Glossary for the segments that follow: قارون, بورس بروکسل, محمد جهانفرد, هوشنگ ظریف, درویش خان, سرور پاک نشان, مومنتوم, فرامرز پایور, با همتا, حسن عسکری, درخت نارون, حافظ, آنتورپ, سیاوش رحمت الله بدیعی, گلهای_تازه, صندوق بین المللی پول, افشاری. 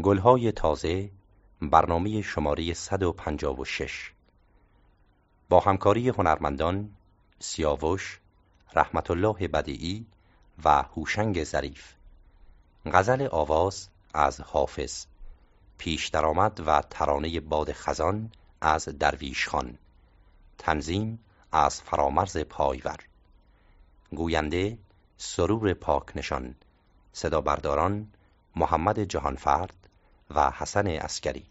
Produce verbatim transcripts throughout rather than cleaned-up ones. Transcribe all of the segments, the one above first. گلهای تازه، برنامه شماره صد و پنجاه و شش، با همکاری هنرمندان سیاوش رحمت الله بدیعی و هوشنگ ظریف. غزل آواز از حافظ، پیش درآمد و ترانه باد خزان از درویش خان، تنظیم از فرامرز پایور، گوینده سرور پاک نشان، صدا برداران محمد جهانفرد و حسن عسکری.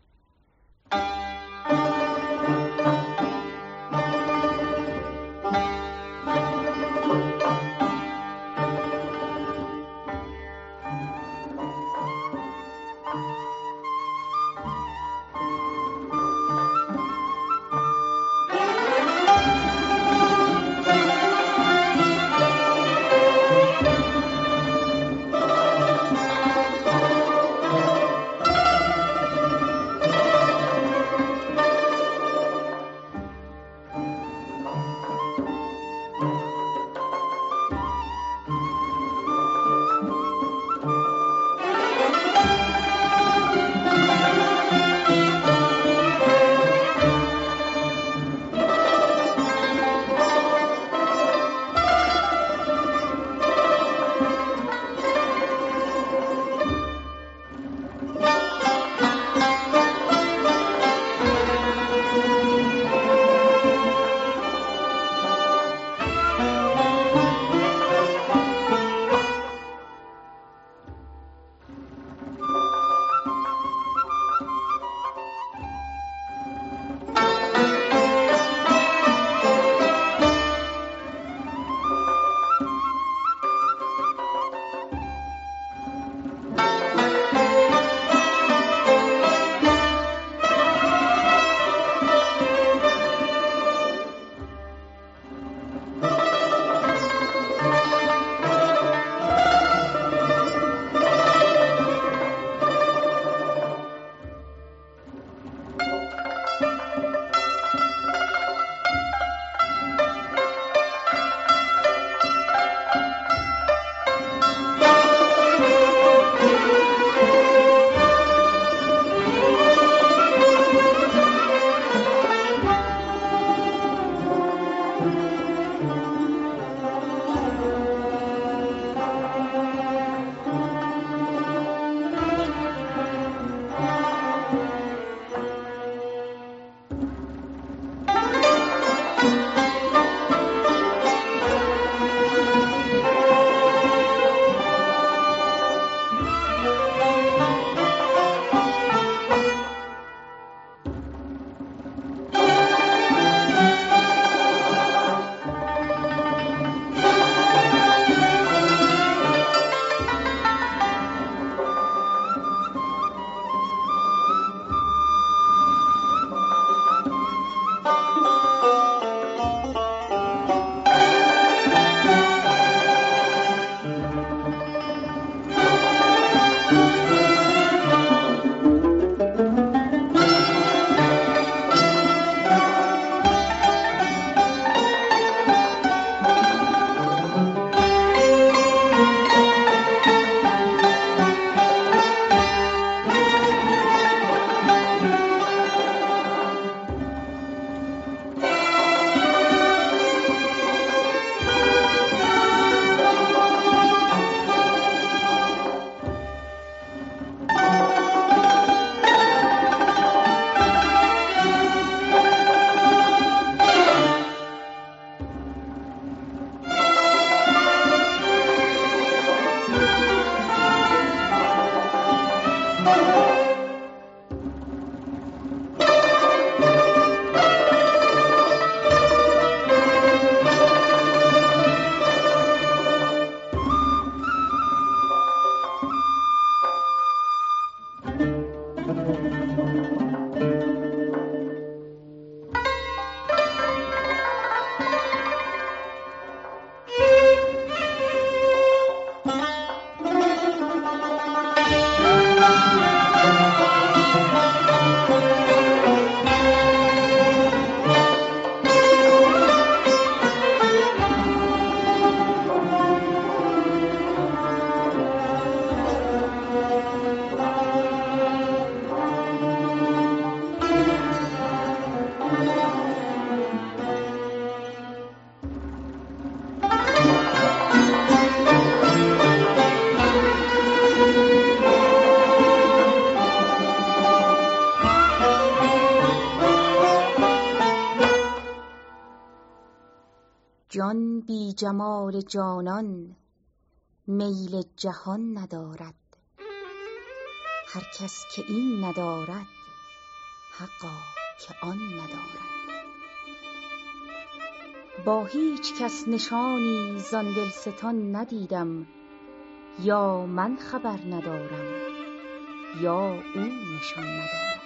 جان بی جمال جانان میل جهان ندارد، هر کس که این ندارد حقا که آن ندارد. با هیچ کس نشانی زان دلستان ندیدم، یا من خبر ندارم یا او نشان ندارد.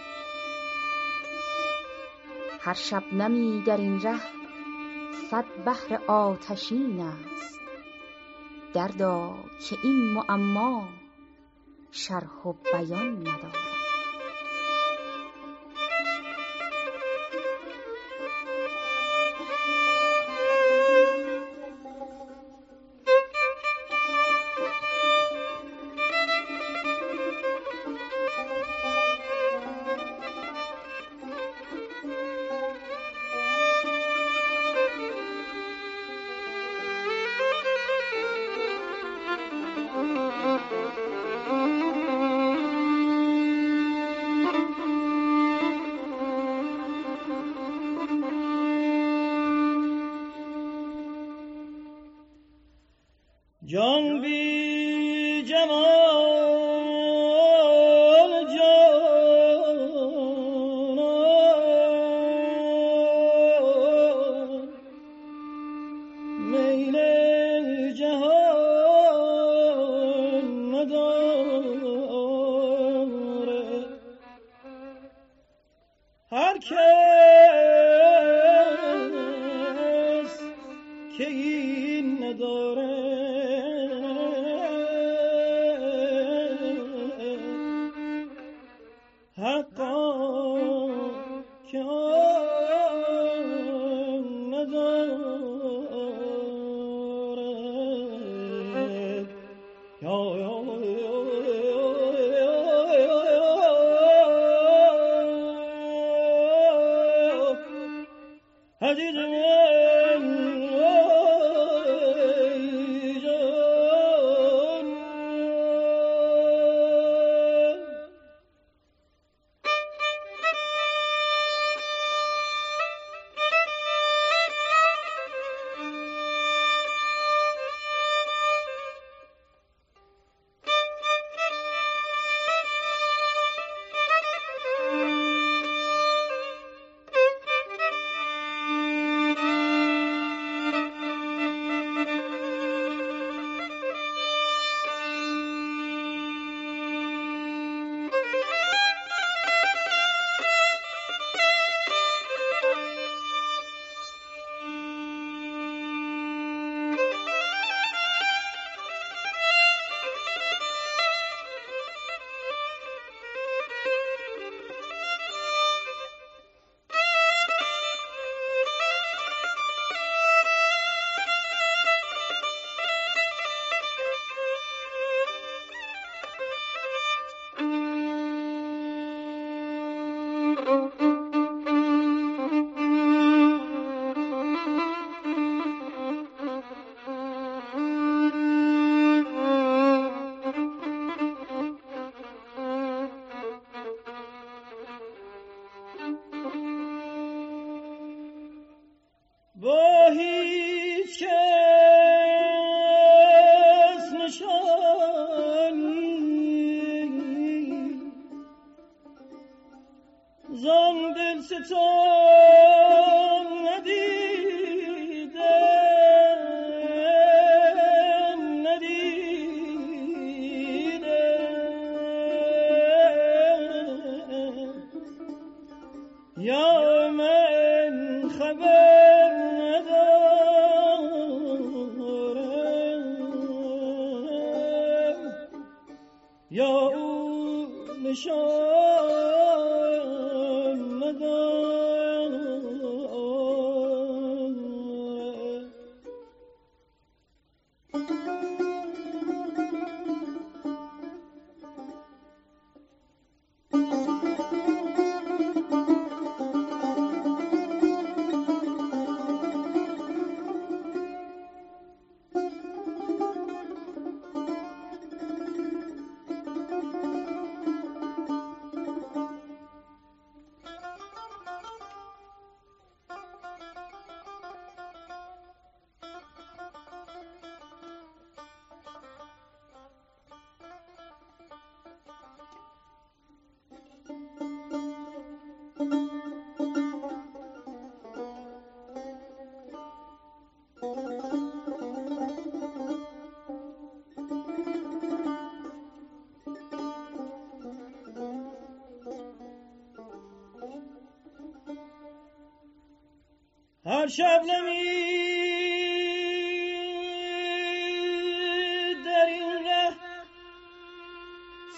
هر شب نمی در این ره صد بحر آتشین است، دردا که این معما شرح و بیان ندارد. جان بی جمال جانان میل جهان ندارد، هر کس که این ندارد هر شب نمی در این ره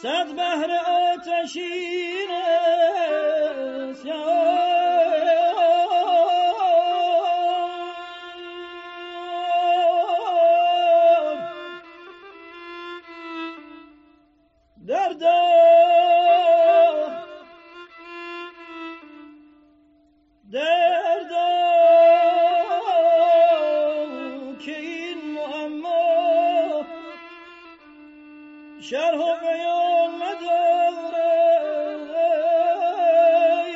صد بحر آتشین است در دار در دار که این معما شرح و بیان ندارد ای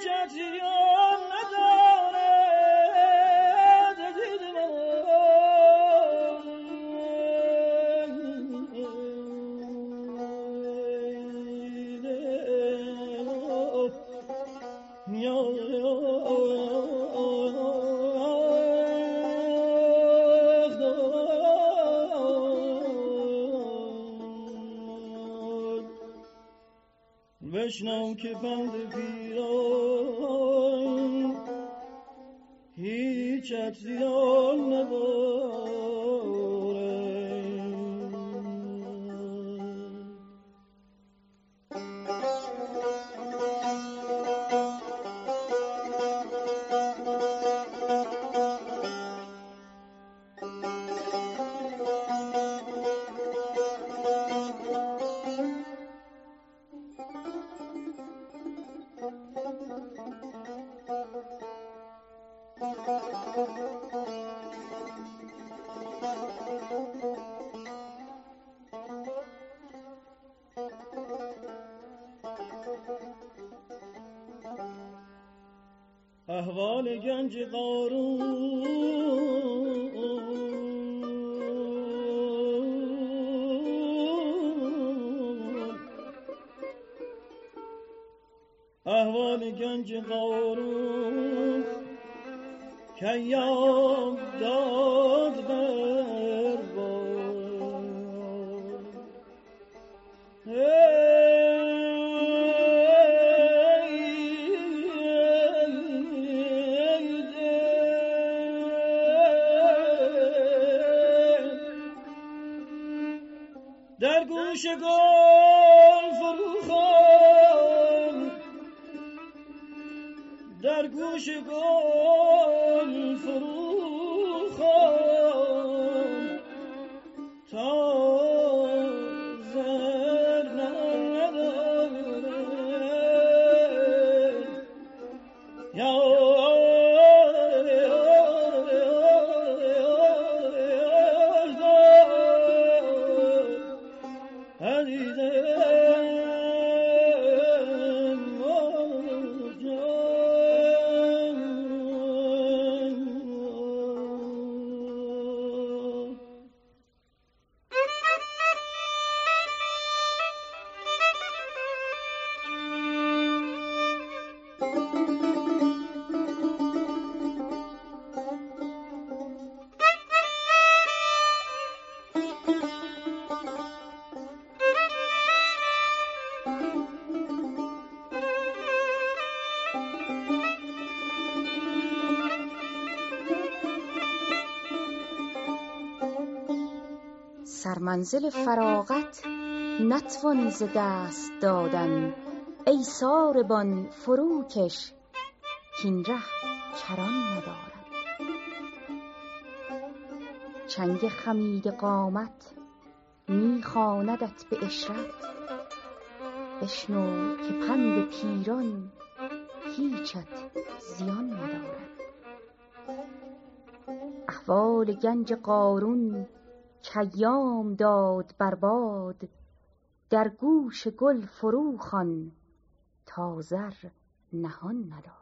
جان بشنو که بند پیران هیچ اتزیان نباره. احوال گنج قارون، احوال گنج قارون که یاب داد بر بار. شگال فروخان در گوش گل فروخان تا زر ندارد یا منزل فراغت نتوان ز دست دادن، ای ساربان فروکش کین ره کران ندارد. چنگ خمید قامت میخواندت به اشرت، بشنو که پند پیران هیچت زیان ندارد. احوال گنج قارون کیام داد برباد، در گوش گل فرو خوان تا زر نهان ندارد.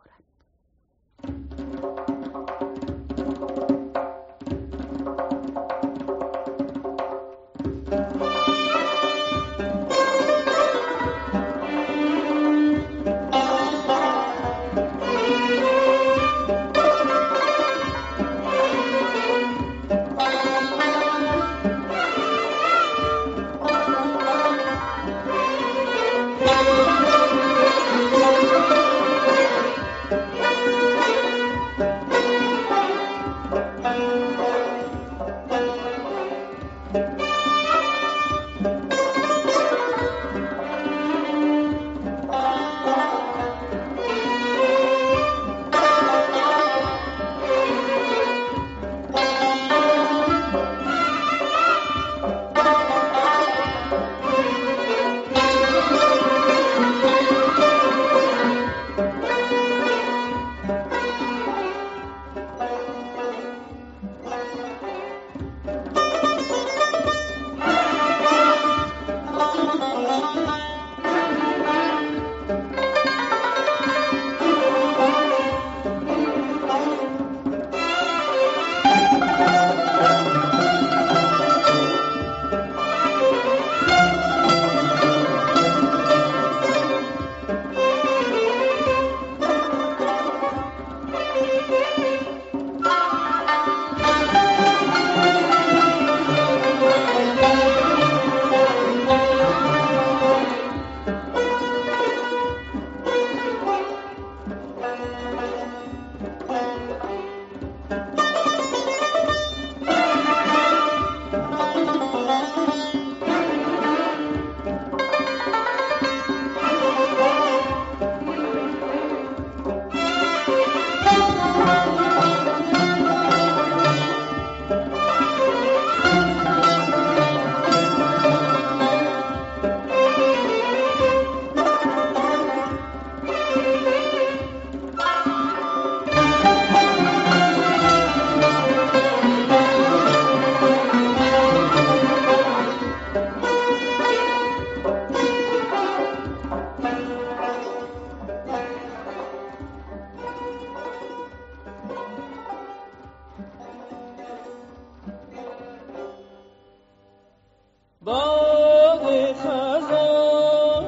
باد خزان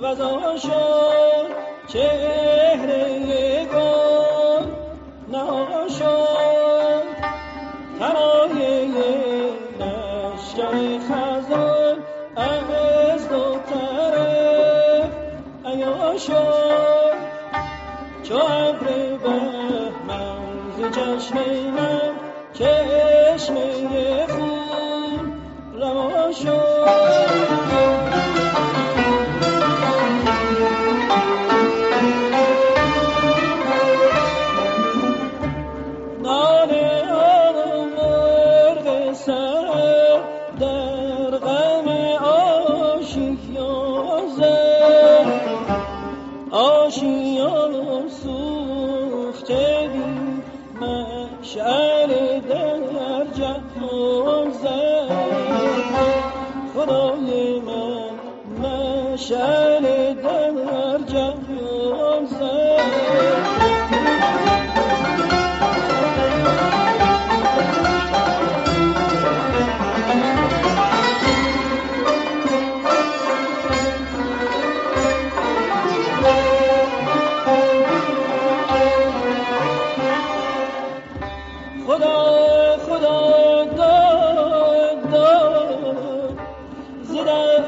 وزان شد چهره گل نهان شد ترانه لشکر خزان از دو طرف عیان شد چو ابر بهمن ز چشم من چشم خون روان شد. شال دمر جهان زد خدا خدا داد داد زد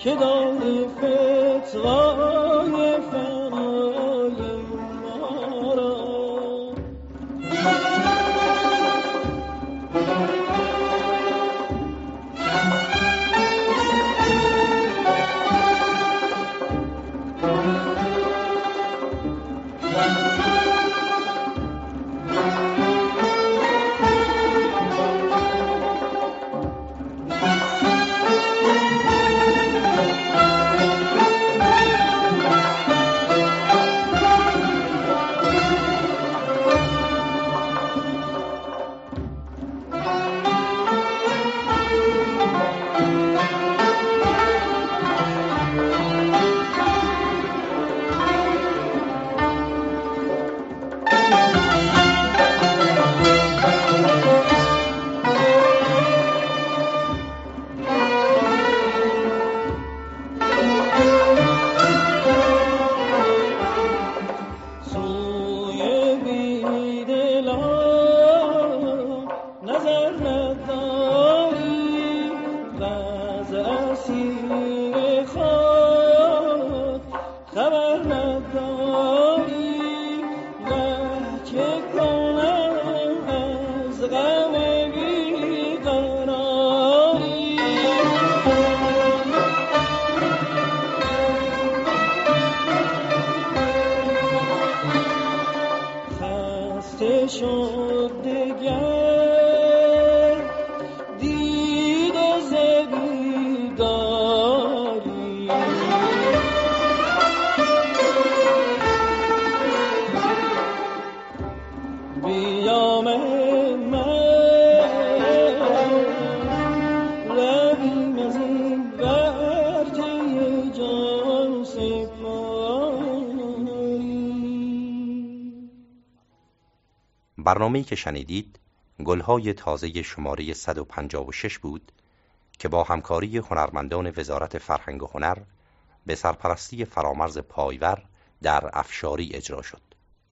که دانی فتوای فنای ما را. برنامه‌ای که شنیدید گلهای تازه شماره صد و پنجاه و شش بود که با همکاری هنرمندان وزارت فرهنگ و هنر به سرپرستی فرامرز پایور در افشاری اجرا شد.